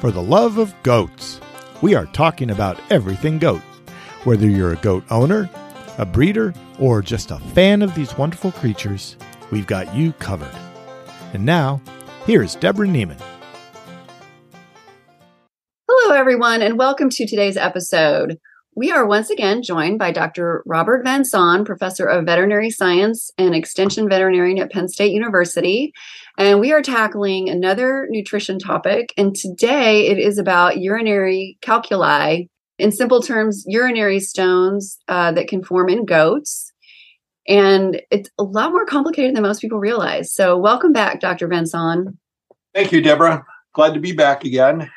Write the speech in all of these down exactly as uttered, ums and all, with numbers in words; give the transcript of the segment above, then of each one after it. for the love of goats. We are talking about everything goat. Whether you're a goat owner, a breeder, or just a fan of these wonderful creatures, we've got you covered. And now, here's Deborah Neiman. Hello, everyone, and welcome to today's episode. We are once again joined by Doctor Robert Van Son, Professor of Veterinary Science and Extension Veterinarian at Penn State University. And we are tackling another nutrition topic. And today it is about urinary calculi. In simple terms, urinary stones uh, that can form in goats. And it's a lot more complicated than most people realize. So welcome back, Doctor Van Son. Thank you, Deborah. Glad to be back again.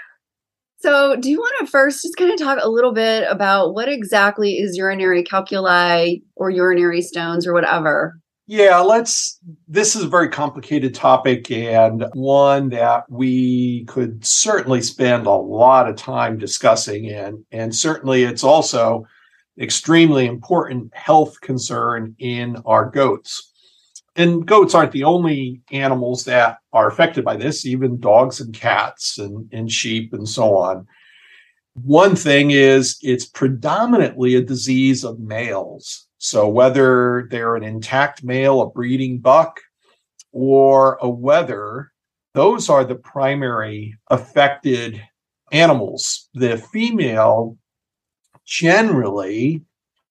So do you want to first just kind of talk a little bit about what exactly is urinary calculi or urinary stones or whatever? Yeah, let's. This is a very complicated topic and one that we could certainly spend a lot of time discussing. And, and certainly it's also extremely important health concern in our goats. And goats aren't the only animals that are affected by this, even dogs and cats and, and sheep and so on. One thing is it's predominantly a disease of males. So whether they're an intact male, a breeding buck, or a wether, those are the primary affected animals. The female generally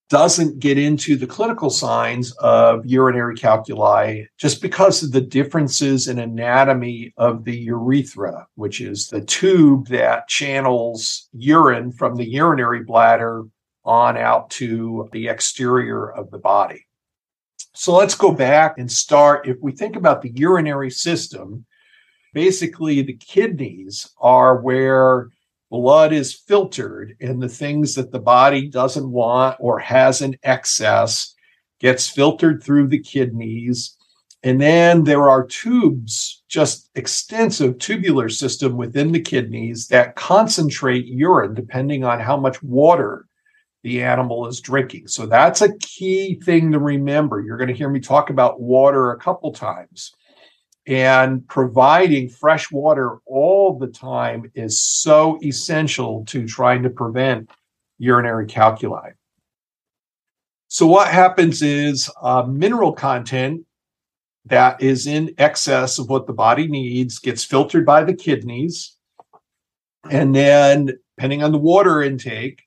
doesn't get into the clinical signs of urinary calculi just because of the differences in anatomy of the urethra, which is the tube that channels urine from the urinary bladder on out to the exterior of the body. So let's go back and start. If we think about the urinary system, basically the kidneys are where blood is filtered and the things that the body doesn't want or has in excess gets filtered through the kidneys. And then there are tubes, just extensive tubular system within the kidneys that concentrate urine depending on how much water the animal is drinking. So that's a key thing to remember. You're going to hear me talk about water a couple times. And providing fresh water all the time is so essential to trying to prevent urinary calculi. So what happens is uh, mineral content that is in excess of what the body needs gets filtered by the kidneys. And then, depending on the water intake,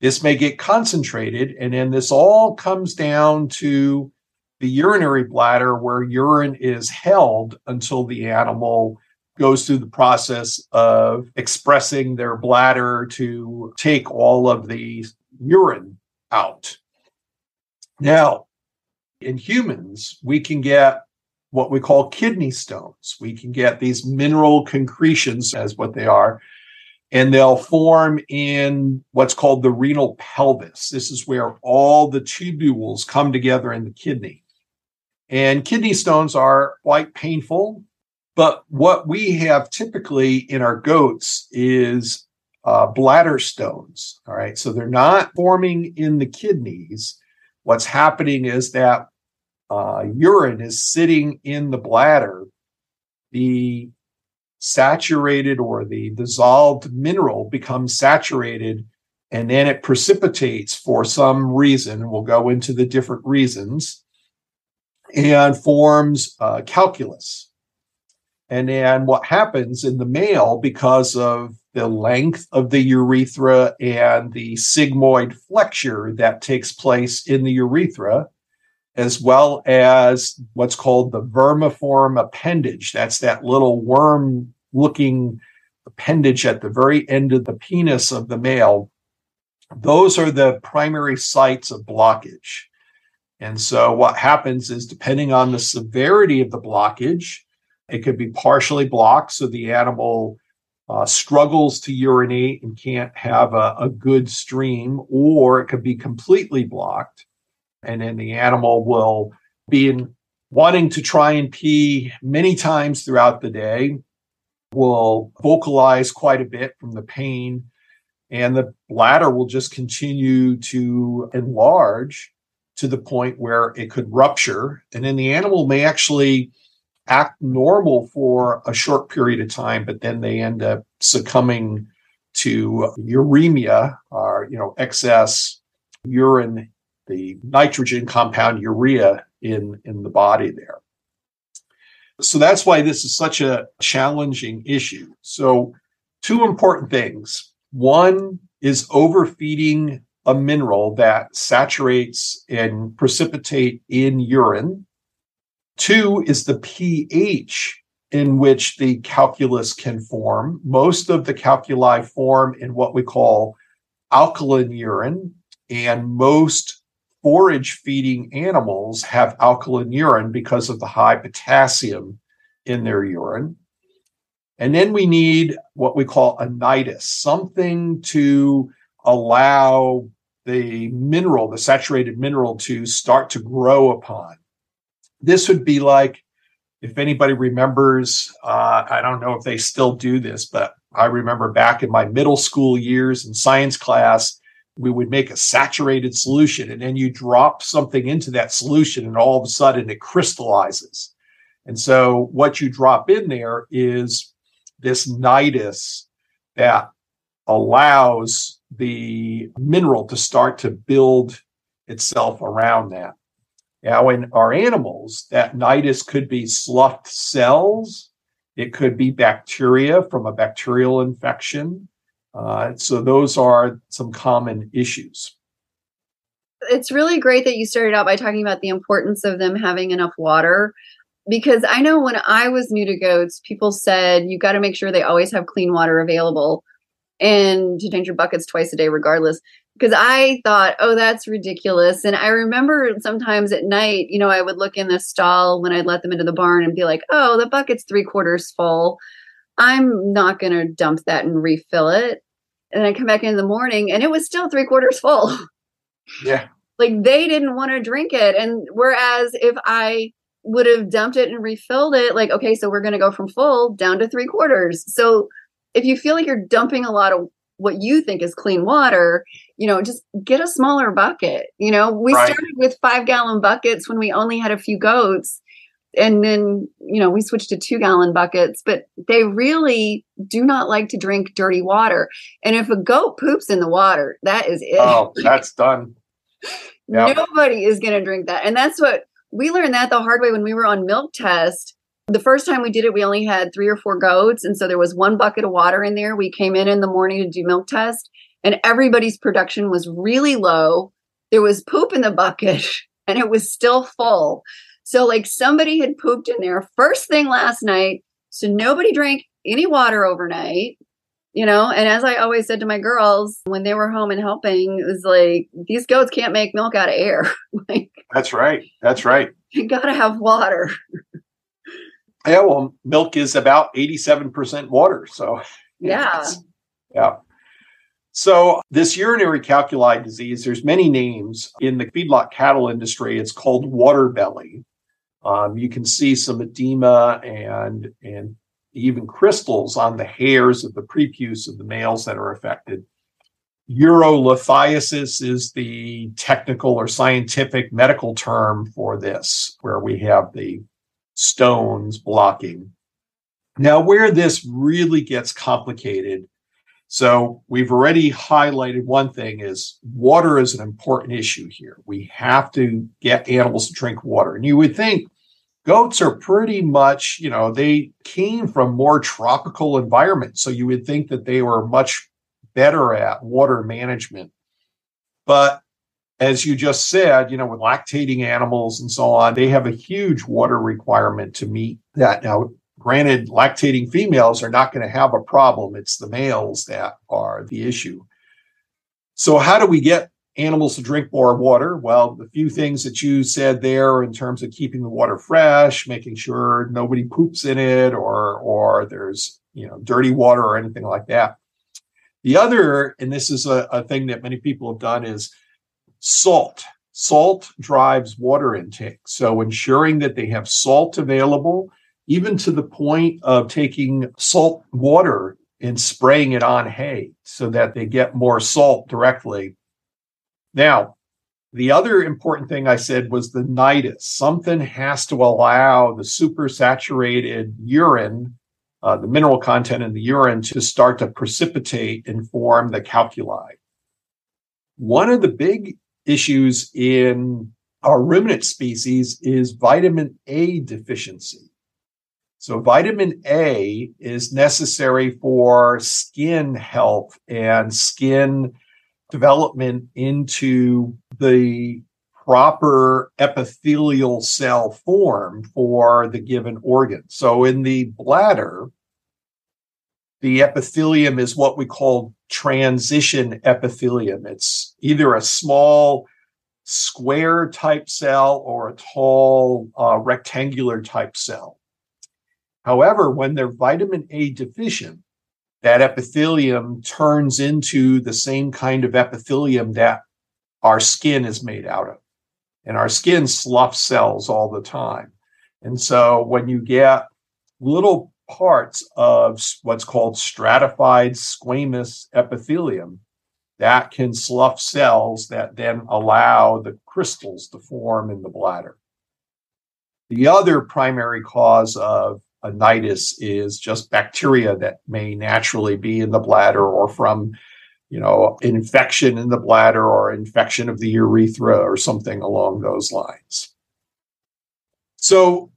this may get concentrated, and then this all comes down to the urinary bladder where urine is held until the animal goes through the process of expressing their bladder to take all of the urine out. Now, in humans, we can get what we call kidney stones. We can get these mineral concretions, as what they are. And they'll form in what's called the renal pelvis. This is where all the tubules come together in the kidney. And kidney stones are quite painful. But what we have typically in our goats is uh, bladder stones. All right. So they're not forming in the kidneys. What's happening is that uh, urine is sitting in the bladder. The saturated or the dissolved mineral becomes saturated, and then it precipitates for some reason. We'll go into the different reasons and forms uh, calculus. And then what happens in the male, because of the length of the urethra and the sigmoid flexure that takes place in the urethra, as well as what's called the vermiform appendage. That's that little worm-looking appendage at the very end of the penis of the male. Those are the primary sites of blockage. And so what happens is, depending on the severity of the blockage, it could be partially blocked, so the animal uh, struggles to urinate and can't have a, a good stream, or it could be completely blocked. And then the animal will be in, wanting to try and pee many times throughout the day, will vocalize quite a bit from the pain, and the bladder will just continue to enlarge to the point where it could rupture. And then the animal may actually act normal for a short period of time, but then they end up succumbing to uremia, or, you know, excess urine, the nitrogen compound urea in, in the body there. So that's why this is such a challenging issue. So two important things. One is overfeeding a mineral that saturates and precipitate in urine. Two is the pH in which the calculus can form. Most of the calculi form in what we call alkaline urine, and most forage feeding animals have alkaline urine because of the high potassium in their urine. And then we need what we call anitis, something to allow the mineral, the saturated mineral, to start to grow upon. This would be like, if anybody remembers, uh, I don't know if they still do this, but I remember back in my middle school years in science class, we would make a saturated solution, and then you drop something into that solution, and all of a sudden it crystallizes. And so what you drop in there is this nidus that allows the mineral to start to build itself around that. Now, in our animals, that nidus could be sloughed cells. It could be bacteria from a bacterial infection. Uh, so those are some common issues. It's really great that you started out by talking about the importance of them having enough water, because I know when I was new to goats, people said, you got to make sure they always have clean water available and to change your buckets twice a day regardless. Because I thought, oh, that's ridiculous. And I remember sometimes at night, you know, I would look in the stall when I'd let them into the barn and be like, oh, the bucket's three quarters full. I'm not going to dump that and refill it. And I come back in the morning and it was still three quarters full. Yeah. Like they didn't want to drink it. And whereas if I would have dumped it and refilled it, like, okay, so we're going to go from full down to three quarters. So if you feel like you're dumping a lot of what you think is clean water, you know, just get a smaller bucket. You know, we right. started with five gallon buckets when we only had a few goats. And then, you know, we switched to two gallon buckets, but they really do not like to drink dirty water. And if a goat poops in the water, that is it. Oh, that's done. Yep. Nobody is going to drink that. And that's what we learned that the hard way when we were on milk test. The first time we did it, we only had three or four goats. And so there was one bucket of water in there. We came in in the morning to do milk test and everybody's production was really low. There was poop in the bucket and it was still full. So like somebody had pooped in there first thing last night. So nobody drank any water overnight, you know? And as I always said to my girls when they were home and helping, it was like, these goats can't make milk out of air. Like, that's right. That's right. You got to have water. Yeah. Well, milk is about eighty-seven percent water. So yeah. Yeah. So this urinary calculi disease, there's many names in the feedlot cattle industry. It's called water belly. Um, you can see some edema and, and even crystals on the hairs of the prepuce of the males that are affected. Urolithiasis is the technical or scientific medical term for this, where we have the stones blocking. Now, where this really gets complicated. So we've already highlighted one thing is water is an important issue here. We have to get animals to drink water. And you would think goats are pretty much, you know, they came from more tropical environments. So you would think that they were much better at water management. But as you just said, you know, with lactating animals and so on, they have a huge water requirement to meet that. Now, granted, lactating females are not going to have a problem. It's the males that are the issue. So how do we get animals to drink more water? Well, the few things that you said there in terms of keeping the water fresh, making sure nobody poops in it or, or there's, you know, dirty water or anything like that. The other, and this is a, a thing that many people have done, is salt. Salt drives water intake. So ensuring that they have salt available, even to the point of taking salt water and spraying it on hay so that they get more salt directly. Now, The other important thing I said was the nidus. Something has to allow the supersaturated urine, uh, the mineral content in the urine, to start to precipitate and form the calculi. One of the big issues in our ruminant species is vitamin A deficiency. So vitamin A is necessary for skin health and skin development into the proper epithelial cell form for the given organ. So in the bladder, the epithelium is what we call transition epithelium. It's either a small square type cell or a tall uh, rectangular type cell. However, when they're vitamin A deficient, that epithelium turns into the same kind of epithelium that our skin is made out of. And our skin sloughs cells all the time. And so when you get little parts of what's called stratified squamous epithelium, that can slough cells that then allow the crystals to form in the bladder. The other primary cause of a nidus is just bacteria that may naturally be in the bladder or from, you know, infection in the bladder or infection of the urethra or something along those lines. So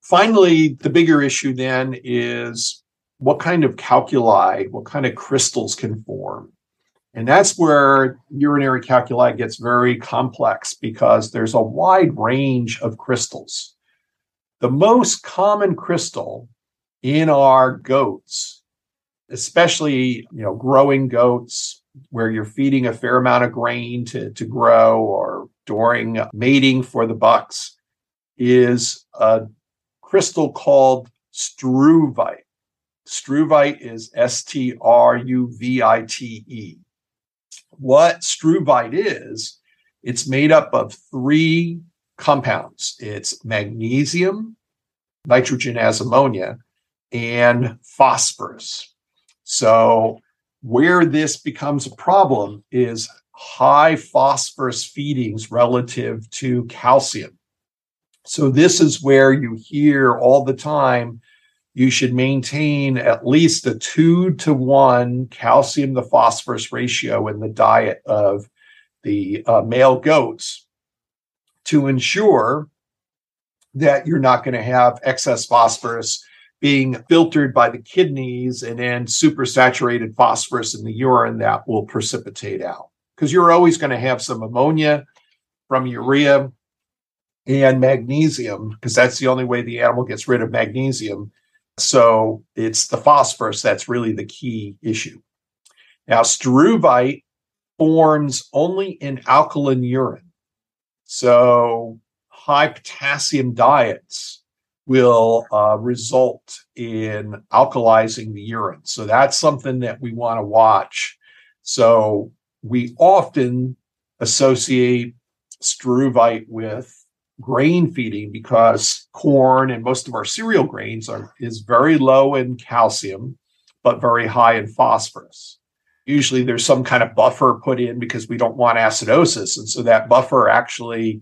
finally, the bigger issue then is what kind of calculi, what kind of crystals can form. And that's where urinary calculi gets very complex because there's a wide range of crystals. The most common crystal in our goats, especially, you know, growing goats where you're feeding a fair amount of grain to, to grow or during mating for the bucks, is a crystal called struvite. Struvite is S T R U V I T E. What struvite is, it's made up of three compounds. It's magnesium, nitrogen as ammonia, and phosphorus. So where this becomes a problem is high phosphorus feedings relative to calcium. So this is where you hear all the time, you should maintain at least a two to one calcium to phosphorus ratio in the diet of the uh, male goats to ensure that you're not going to have excess phosphorus being filtered by the kidneys and then supersaturated phosphorus in the urine that will precipitate out. Because you're always going to have some ammonia from urea and magnesium, because that's the only way the animal gets rid of magnesium. So it's the phosphorus that's really the key issue. Now, struvite forms only in alkaline urine. So high potassium diets will uh, result in alkalizing the urine. So that's something that we want to watch. So we often associate struvite with grain feeding because corn and most of our cereal grains are is very low in calcium, but very high in phosphorus. Usually there's some kind of buffer put in because we don't want acidosis. And so that buffer actually,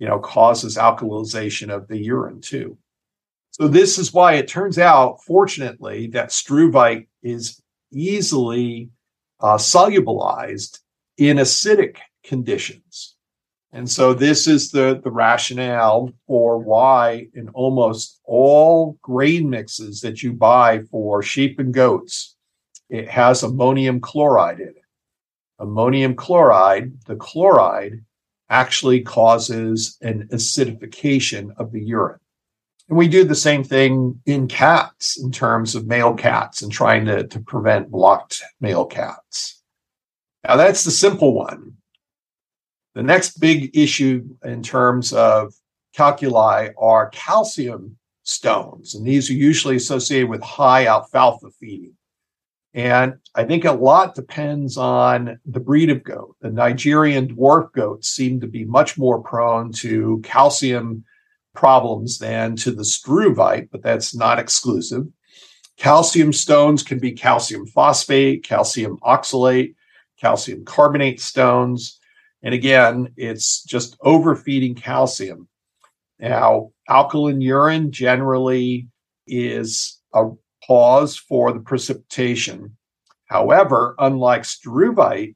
you know, causes alkalization of the urine too. So this is why it turns out, fortunately, that struvite is easily uh, solubilized in acidic conditions. And so this is the, the rationale for why in almost all grain mixes that you buy for sheep and goats, it has ammonium chloride in it. Ammonium chloride, the chloride, actually causes an acidification of the urine. And we do the same thing in cats in terms of male cats and trying to, to prevent blocked male cats. Now, that's the simple one. The next big issue in terms of calculi are calcium stones, and these are usually associated with high alfalfa feeding. And I think a lot depends on the breed of goat. The Nigerian dwarf goats seem to be much more prone to calcium problems than to the struvite, but that's not exclusive. Calcium stones can be calcium phosphate, calcium oxalate, calcium carbonate stones. And again, it's just overfeeding calcium. Now, alkaline urine generally is a cause for the precipitation. However, unlike struvite,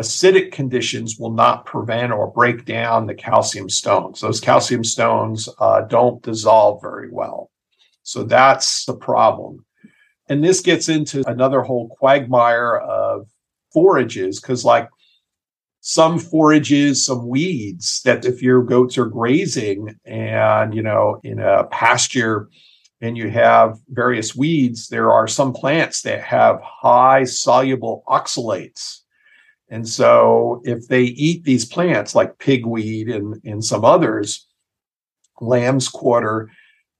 acidic conditions will not prevent or break down the calcium stones. Those calcium stones uh, don't dissolve very well. So that's the problem. And this gets into another whole quagmire of forages, because like some forages, some weeds that if your goats are grazing and, you know, in a pasture and you have various weeds, there are some plants that have high soluble oxalates. And so if they eat these plants like pigweed and, and some others, lamb's quarter,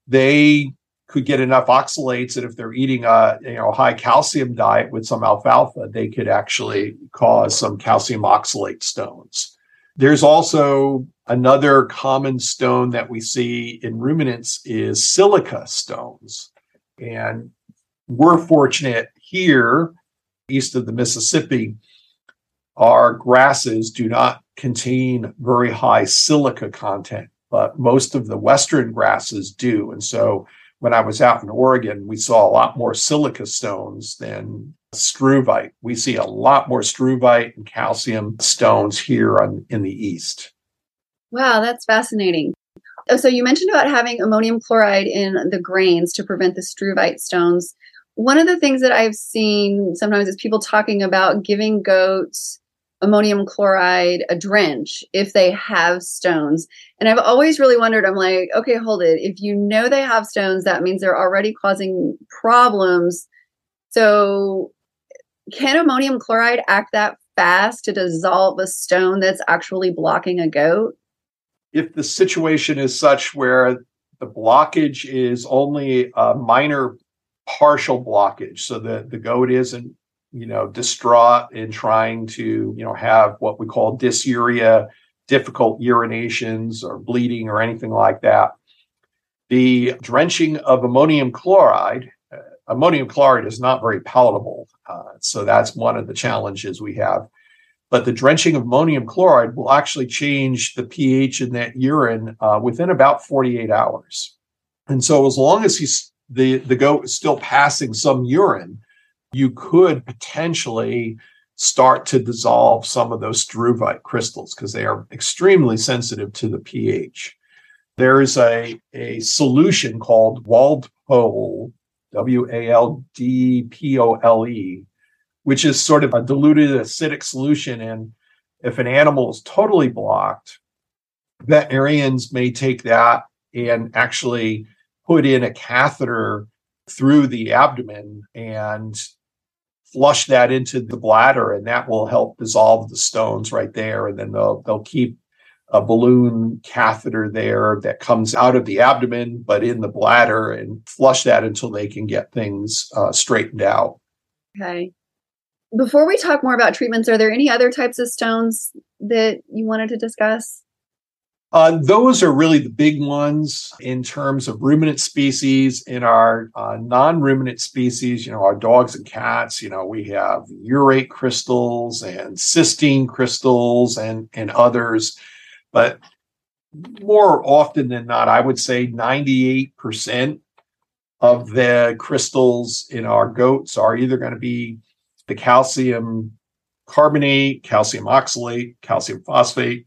they could get enough oxalates that if they're eating a you know high calcium diet with some alfalfa, they could actually cause some calcium oxalate stones. There's also another common stone that we see in ruminants is silica stones. And we're fortunate here, east of the Mississippi, our grasses do not contain very high silica content, but most of the Western grasses do. And so when I was out in Oregon, we saw a lot more silica stones than struvite. We see a lot more struvite and calcium stones here on, in the East. Wow, that's fascinating. So you mentioned about having ammonium chloride in the grains to prevent the struvite stones. One of the things that I've seen sometimes is people talking about giving goats ammonium chloride, a drench, if they have stones. And I've always really wondered, I'm like, okay, hold it. If you know they have stones, that means they're already causing problems. So can ammonium chloride act that fast to dissolve a stone that's actually blocking a goat? If the situation is such where the blockage is only a minor partial blockage, so that the goat isn't you know, distraught and trying to, you know, have what we call dysuria, difficult urinations or bleeding or anything like that. The drenching of ammonium chloride, uh, ammonium chloride is not very palatable. Uh, so that's one of the challenges we have. But the drenching of ammonium chloride will actually change the pH in that urine uh, within about forty-eight hours. And so as long as he's, the, the goat is still passing some urine, you could potentially start to dissolve some of those struvite crystals because they are extremely sensitive to the pH. There is a, a solution called Waldpole, W A L D P O L E, which is sort of a diluted acidic solution. And if an animal is totally blocked, veterinarians may take that and actually put in a catheter through the abdomen and flush that into the bladder, and that will help dissolve the stones right there. And then they'll they'll keep a balloon catheter there that comes out of the abdomen, but in the bladder, and flush that until they can get things uh, straightened out. Okay. Before we talk more about treatments, are there any other types of stones that you wanted to discuss? Uh, those are really the big ones in terms of ruminant species. In our uh, non-ruminant species, you know, our dogs and cats, you know, we have urate crystals and cysteine crystals and, and others. But more often than not, I would say ninety-eight percent of the crystals in our goats are either going to be the calcium carbonate, calcium oxalate, calcium phosphate,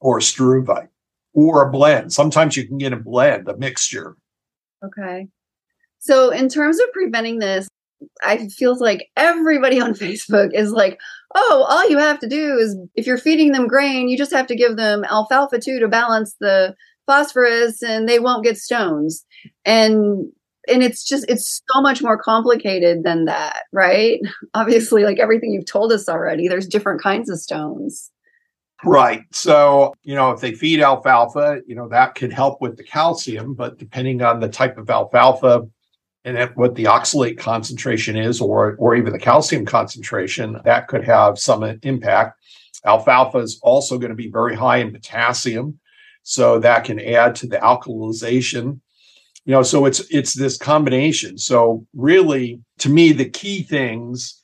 or struvite, or a blend. Sometimes you can get a blend, a mixture. Okay. So in terms of preventing this, I feels like everybody on Facebook is like, oh, all you have to do is if you're feeding them grain, you just have to give them alfalfa too to balance the phosphorus and they won't get stones. And and it's just, it's so much more complicated than that, right? Obviously, like everything you've told us already, there's different kinds of stones. Right. So, you know, if they feed alfalfa, you know, that could help with the calcium, but depending on the type of alfalfa and what the oxalate concentration is, or, or even the calcium concentration, that could have some impact. Alfalfa is also going to be very high in potassium, so that can add to the alkalization. You know, so it's it's this combination. So really, to me, the key things,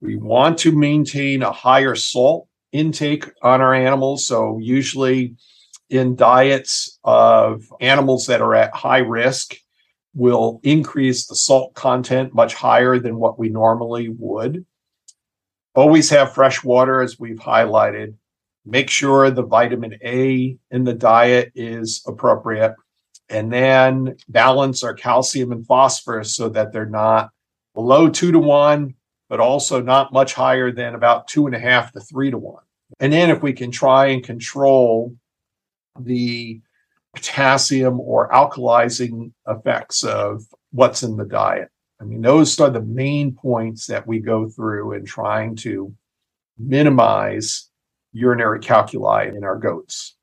we want to maintain a higher salt intake on our animals. So usually in diets of animals that are at high risk, we'll increase the salt content much higher than what we normally would. Always have fresh water, as we've highlighted. Make sure the vitamin A in the diet is appropriate. And then balance our calcium and phosphorus so that they're not below two to one, but also not much higher than about two and a half to three to one. And then if we can try and control the potassium or alkalizing effects of what's in the diet. I mean, those are the main points that we go through in trying to minimize urinary calculi in our goats.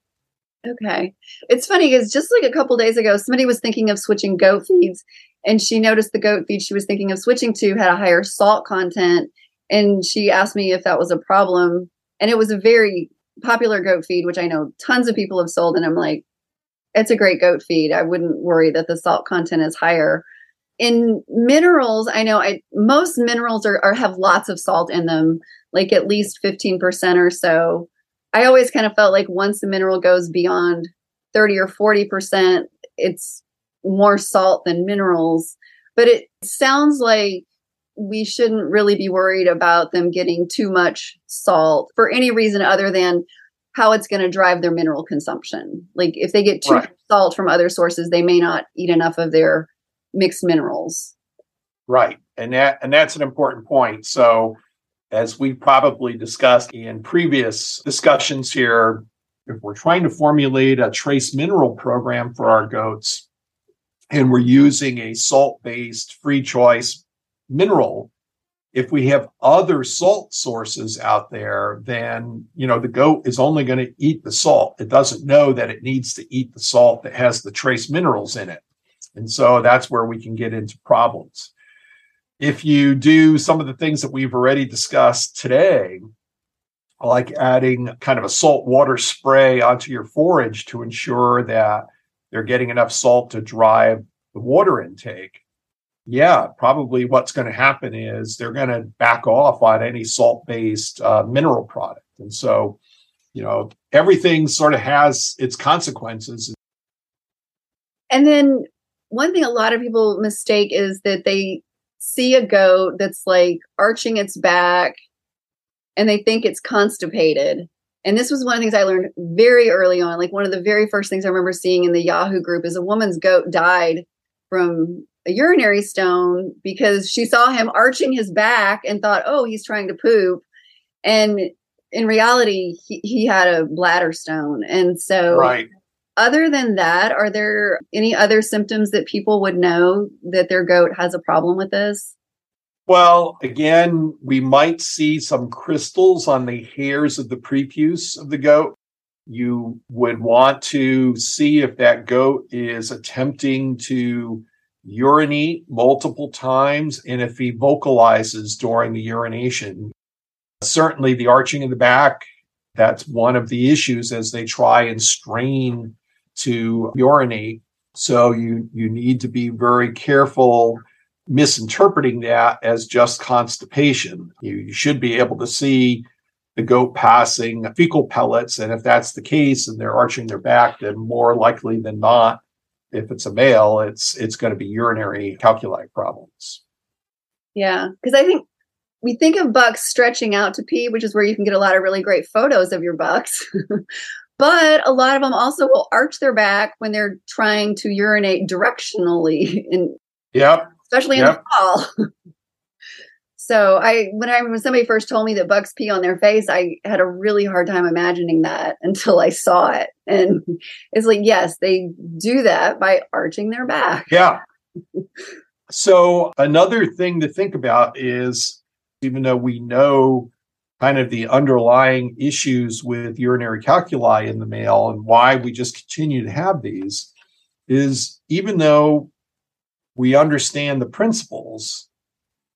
Okay. It's funny because just like a couple days ago, somebody was thinking of switching goat feeds, and she noticed the goat feed she was thinking of switching to had a higher salt content. And she asked me if that was a problem. And it was a very popular goat feed, which I know tons of people have sold. And I'm like, it's a great goat feed. I wouldn't worry that the salt content is higher. In minerals, I know I, most minerals are, are have lots of salt in them, like at least fifteen percent or so. I always kind of felt like once the mineral goes beyond thirty or forty percent, it's more salt than minerals. But it sounds like we shouldn't really be worried about them getting too much salt for any reason other than how it's going to drive their mineral consumption. Like if they get too right. much salt from other sources, they may not eat enough of their mixed minerals. Right. And that and that's an important point. So as we probably discussed in previous discussions here, if we're trying to formulate a trace mineral program for our goats, and we're using a salt-based free choice mineral, if we have other salt sources out there, then, you know, the goat is only going to eat the salt. It doesn't know that it needs to eat the salt that has the trace minerals in it. And so that's where we can get into problems. If you do some of the things that we've already discussed today, like adding kind of a salt water spray onto your forage to ensure that they're getting enough salt to drive the water intake, yeah, probably what's going to happen is they're going to back off on any salt-based uh, mineral product. And so, you know, everything sort of has its consequences. And then one thing a lot of people mistake is that they see a goat that's like arching its back and they think it's constipated. And this was one of the things I learned very early on. Like one of the very first things I remember seeing in the Yahoo group is a woman's goat died from a urinary stone because she saw him arching his back and thought, oh, he's trying to poop. And in reality, he, he had a bladder stone. And so right. Other than that, are there any other symptoms that people would know that their goat has a problem with this? Well, again, we might see some crystals on the hairs of the prepuce of the goat. You would want to see if that goat is attempting to urinate multiple times and if he vocalizes during the urination. Certainly the arching of the back, that's one of the issues as they try and strain to urinate. So you, you need to be very careful misinterpreting that as just constipation. You, you should be able to see the goat passing fecal pellets. And if that's the case and they're arching their back, then more likely than not, if it's a male, it's it's going to be urinary calculi problems. Yeah, because I think we think of bucks stretching out to pee, which is where you can get a lot of really great photos of your bucks. But a lot of them also will arch their back when they're trying to urinate directionally, in, yep. especially yep. in the fall. so I, when I when somebody first told me that bucks pee on their face, I had a really hard time imagining that until I saw it. And it's like, yes, they do that by arching their back. Yeah. So another thing to think about is, even though we know kind of the underlying issues with urinary calculi in the male and why we just continue to have these, is even though we understand the principles,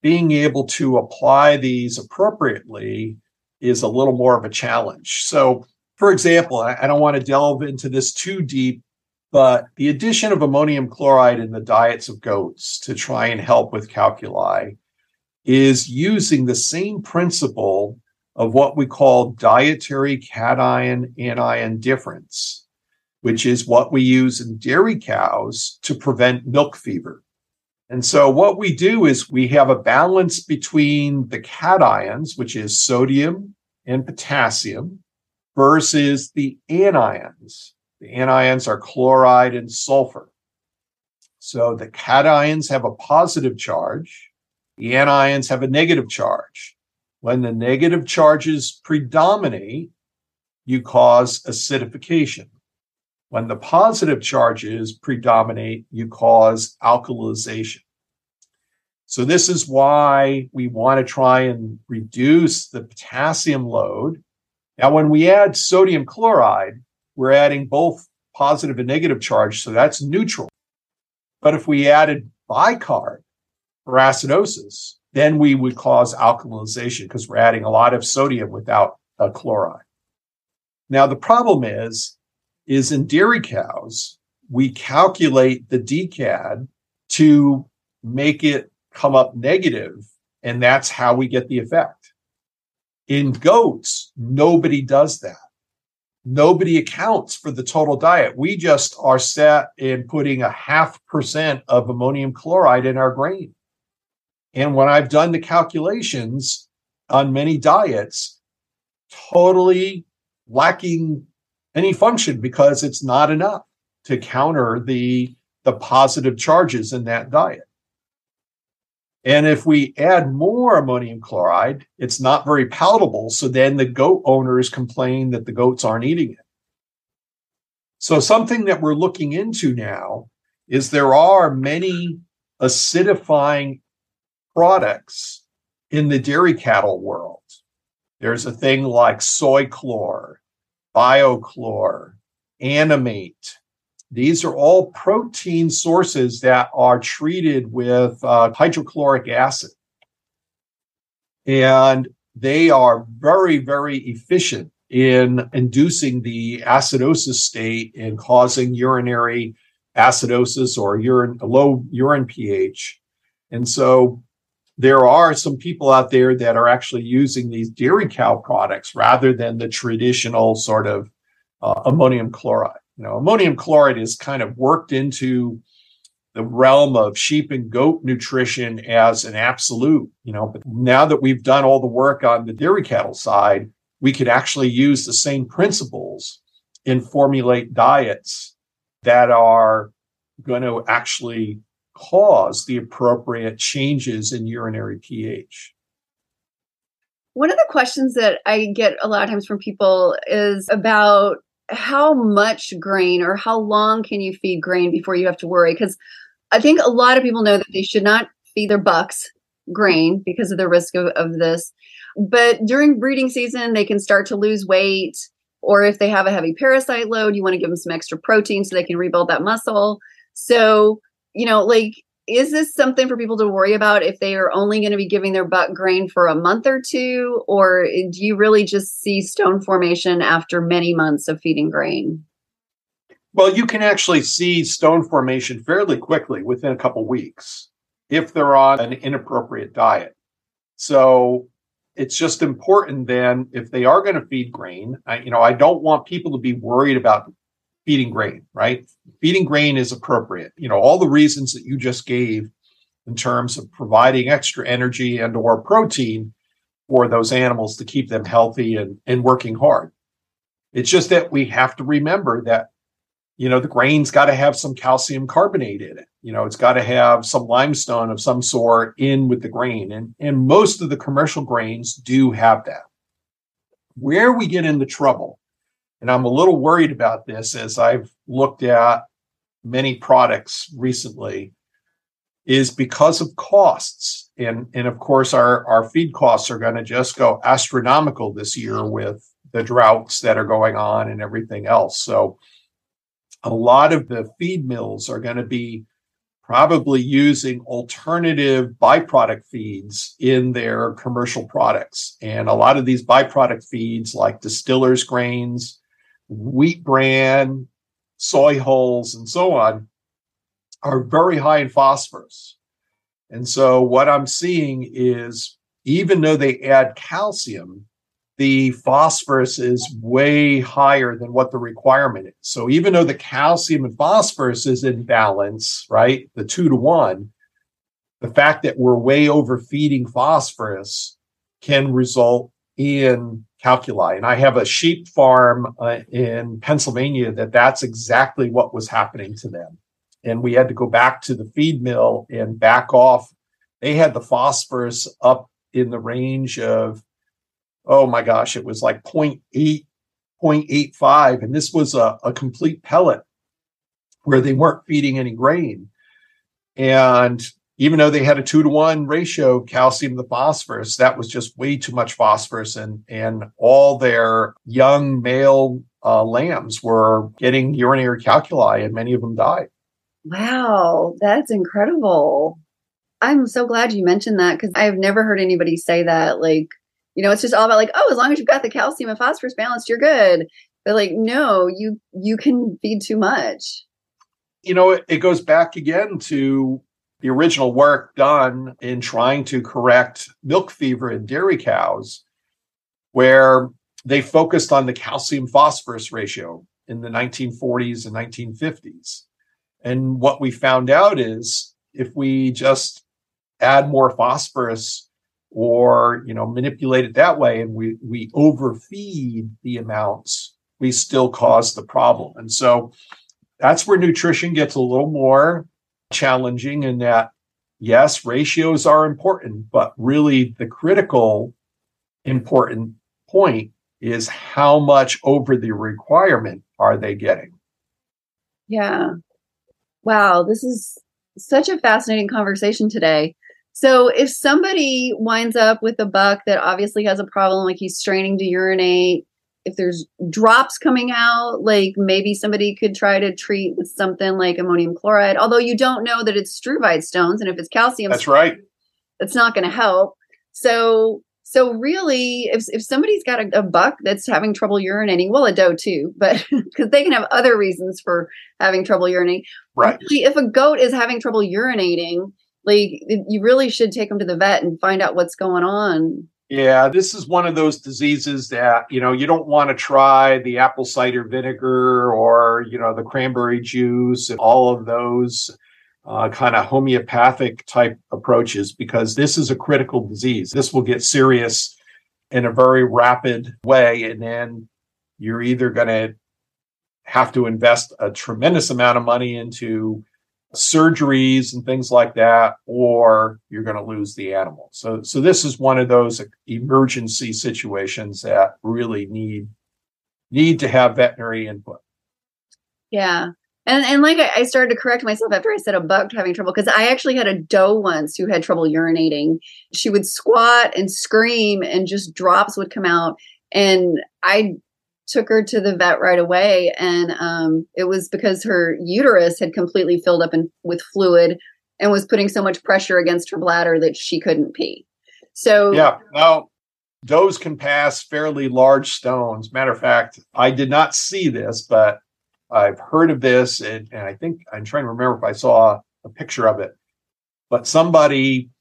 being able to apply these appropriately is a little more of a challenge. So, for example, I don't want to delve into this too deep, but the addition of ammonium chloride in the diets of goats to try and help with calculi is using the same principle of what we call dietary cation-anion difference, which is what we use in dairy cows to prevent milk fever. And so what we do is we have a balance between the cations, which is sodium and potassium, versus the anions. The anions are chloride and sulfur. So the cations have a positive charge. The anions have a negative charge. When the negative charges predominate, you cause acidification. When the positive charges predominate, you cause alkalization. So this is why we want to try and reduce the potassium load. Now, when we add sodium chloride, we're adding both positive and negative charge, so that's neutral. But if we added bicarb for acidosis, then we would cause alkalization because we're adding a lot of sodium without a chloride. Now, the problem is, is in dairy cows, we calculate the D C A D to make it come up negative, and that's how we get the effect. In goats, nobody does that. Nobody accounts for the total diet. We just are set in putting a half percent of ammonium chloride in our grain. And when I've done the calculations on many diets, totally lacking any function because it's not enough to counter the, the positive charges in that diet. And if we add more ammonium chloride, it's not very palatable. So then the goat owners complain that the goats aren't eating it. So something that we're looking into now is there are many acidifying products in the dairy cattle world. There's a thing like soy chlor, Biochlor, Animate. These are all protein sources that are treated with uh, hydrochloric acid. And they are very, very efficient in inducing the acidosis state and causing urinary acidosis or urine, low urine pH. And so there are some people out there that are actually using these dairy cow products rather than the traditional sort of uh, ammonium chloride. You know, ammonium chloride is kind of worked into the realm of sheep and goat nutrition as an absolute, you know, but now that we've done all the work on the dairy cattle side, we could actually use the same principles and formulate diets that are going to actually cause the appropriate changes in urinary pH. One of the questions that I get a lot of times from people is about how much grain or how long can you feed grain before you have to worry? Because I think a lot of people know that they should not feed their bucks grain because of the risk of, of this. But during breeding season, they can start to lose weight. Or if they have a heavy parasite load, you want to give them some extra protein so they can rebuild that muscle. So you know, like, is this something for people to worry about if they are only going to be giving their buck grain for a month or two? Or do you really just see stone formation after many months of feeding grain? Well, you can actually see stone formation fairly quickly within a couple weeks if they're on an inappropriate diet. So it's just important then if they are going to feed grain, I, you know, I don't want people to be worried about feeding grain, right? Feeding grain is appropriate. You know, all the reasons that you just gave in terms of providing extra energy and or protein for those animals to keep them healthy and, and working hard. It's just that we have to remember that, you know, the grain's got to have some calcium carbonate in it. You know, it's got to have some limestone of some sort in with the grain. And, and most of the commercial grains do have that. Where we get into trouble, and I'm a little worried about this as I've looked at many products recently, is because of costs. And, and of course, our, our feed costs are going to just go astronomical this year with the droughts that are going on and everything else. So a lot of the feed mills are going to be probably using alternative byproduct feeds in their commercial products. And a lot of these byproduct feeds like distillers grains, wheat bran, soy hulls, and so on, are very high in phosphorus. And so what I'm seeing is even though they add calcium, the phosphorus is way higher than what the requirement is. So even though the calcium and phosphorus is in balance, right, the two to one, the fact that we're way overfeeding phosphorus can result in calculi. And I have a sheep farm uh, in Pennsylvania that that's exactly what was happening to them. And we had to go back to the feed mill and back off. They had the phosphorus up in the range of, oh my gosh, it was like zero point eight, zero point eight five. And this was a, a complete pellet where they weren't feeding any grain. And even though they had a two to one ratio of calcium to phosphorus, that was just way too much phosphorus. And, and all their young male uh, lambs were getting urinary calculi, and many of them died. Wow, that's incredible. I'm so glad you mentioned that, because I've never heard anybody say that. Like, you know, it's just all about like, oh, as long as you've got the calcium and phosphorus balanced, you're good. But like, no, you you can feed too much. You know, it, it goes back again to the original work done in trying to correct milk fever in dairy cows, where they focused on the calcium-phosphorus ratio in the nineteen forties and nineteen fifties. And what we found out is if we just add more phosphorus, or, you know, manipulate it that way, and we, we overfeed the amounts, we still cause the problem. And so that's where nutrition gets a little more challenging, in that, yes, ratios are important, but really the critical important point is how much over the requirement are they getting? Yeah. Wow. This is such a fascinating conversation today. So if somebody winds up with a buck that obviously has a problem, like he's straining to urinate, if there's drops coming out, like maybe somebody could try to treat with something like ammonium chloride, although you don't know that it's struvite stones. And if it's calcium, that's right, that's not going to help. So so really, if if somebody's got a, a buck that's having trouble urinating, well, a doe too, but because they can have other reasons for having trouble urinating. Right. Really, if a goat is having trouble urinating, like, you really should take them to the vet and find out what's going on. Yeah, this is one of those diseases that, you know, you don't want to try the apple cider vinegar or, you know, the cranberry juice and all of those uh, kind of homeopathic type approaches, because this is a critical disease. This will get serious in a very rapid way. And then you're either going to have to invest a tremendous amount of money into surgeries and things like that, or you're going to lose the animal. So so this is one of those emergency situations that really need need to have veterinary input. Yeah. And and like I, I started to correct myself after I said a buck having trouble, because I actually had a doe once who had trouble urinating. She would squat and scream and just drops would come out. And I took her to the vet right away. And um, it was because her uterus had completely filled up in, with fluid and was putting so much pressure against her bladder that she couldn't pee. So yeah, now does can pass fairly large stones. Matter of fact, I did not see this, but I've heard of this. And, and I think I'm trying to remember if I saw a picture of it, but somebody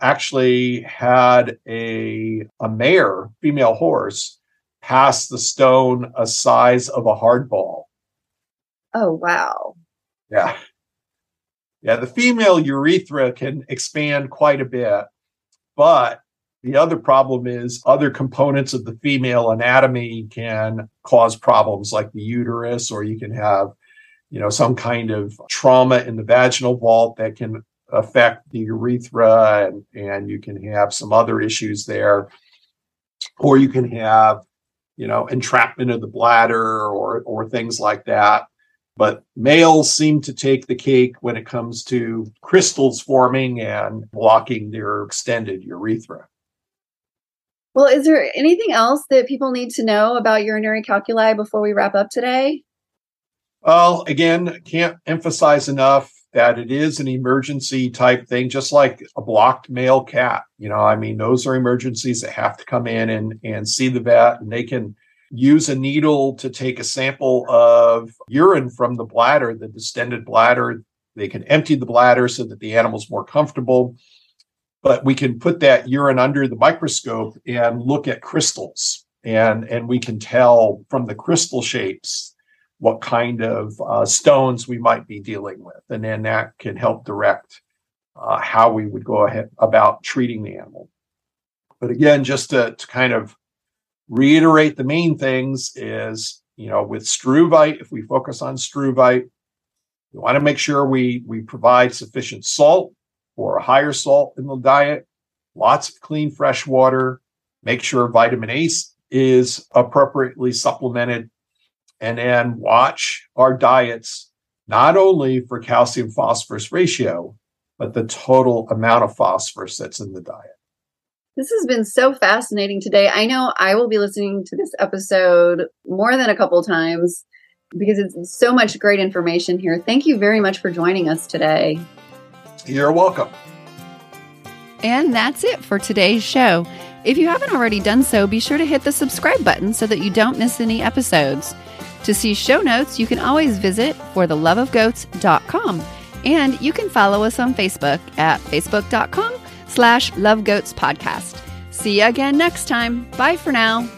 actually had a, a mare, female horse, pass the stone a size of a hardball. Oh, wow. Yeah. Yeah, the female urethra can expand quite a bit, but the other problem is other components of the female anatomy can cause problems, like the uterus, or you can have, you know, some kind of trauma in the vaginal vault that can affect the urethra, and, and you can have some other issues there, or you can have, you know, entrapment of the bladder or or things like that. But males seem to take the cake when it comes to crystals forming and blocking their extended urethra. Well, is there anything else that people need to know about urinary calculi before we wrap up today? Well, again, can't emphasize enough that it is an emergency type thing, just like a blocked male cat. You know, I mean, those are emergencies that have to come in and, and see the vet, and they can use a needle to take a sample of urine from the bladder, the distended bladder. They can empty the bladder so that the animal's more comfortable. But we can put that urine under the microscope and look at crystals. and and we can tell from the crystal shapes what kind of uh, stones we might be dealing with, and then that can help direct uh, how we would go ahead about treating the animal. But again, just to, to kind of reiterate the main things is, you know, with struvite, if we focus on struvite, we want to make sure we we provide sufficient salt or higher salt in the diet, lots of clean fresh water, make sure vitamin A is appropriately supplemented, and then watch our diets not only for calcium phosphorus ratio, but the total amount of phosphorus that's in the diet. This has been so fascinating today. I know I will be listening to this episode more than a couple times because it's so much great information here. Thank you very much for joining us today. You're welcome. And that's it for today's show. If you haven't already done so, be sure to hit the subscribe button so that you don't miss any episodes. To see show notes, you can always visit for the love of goats dot com. And you can follow us on Facebook at facebook dot com slash love goats podcast. See you again next time. Bye for now.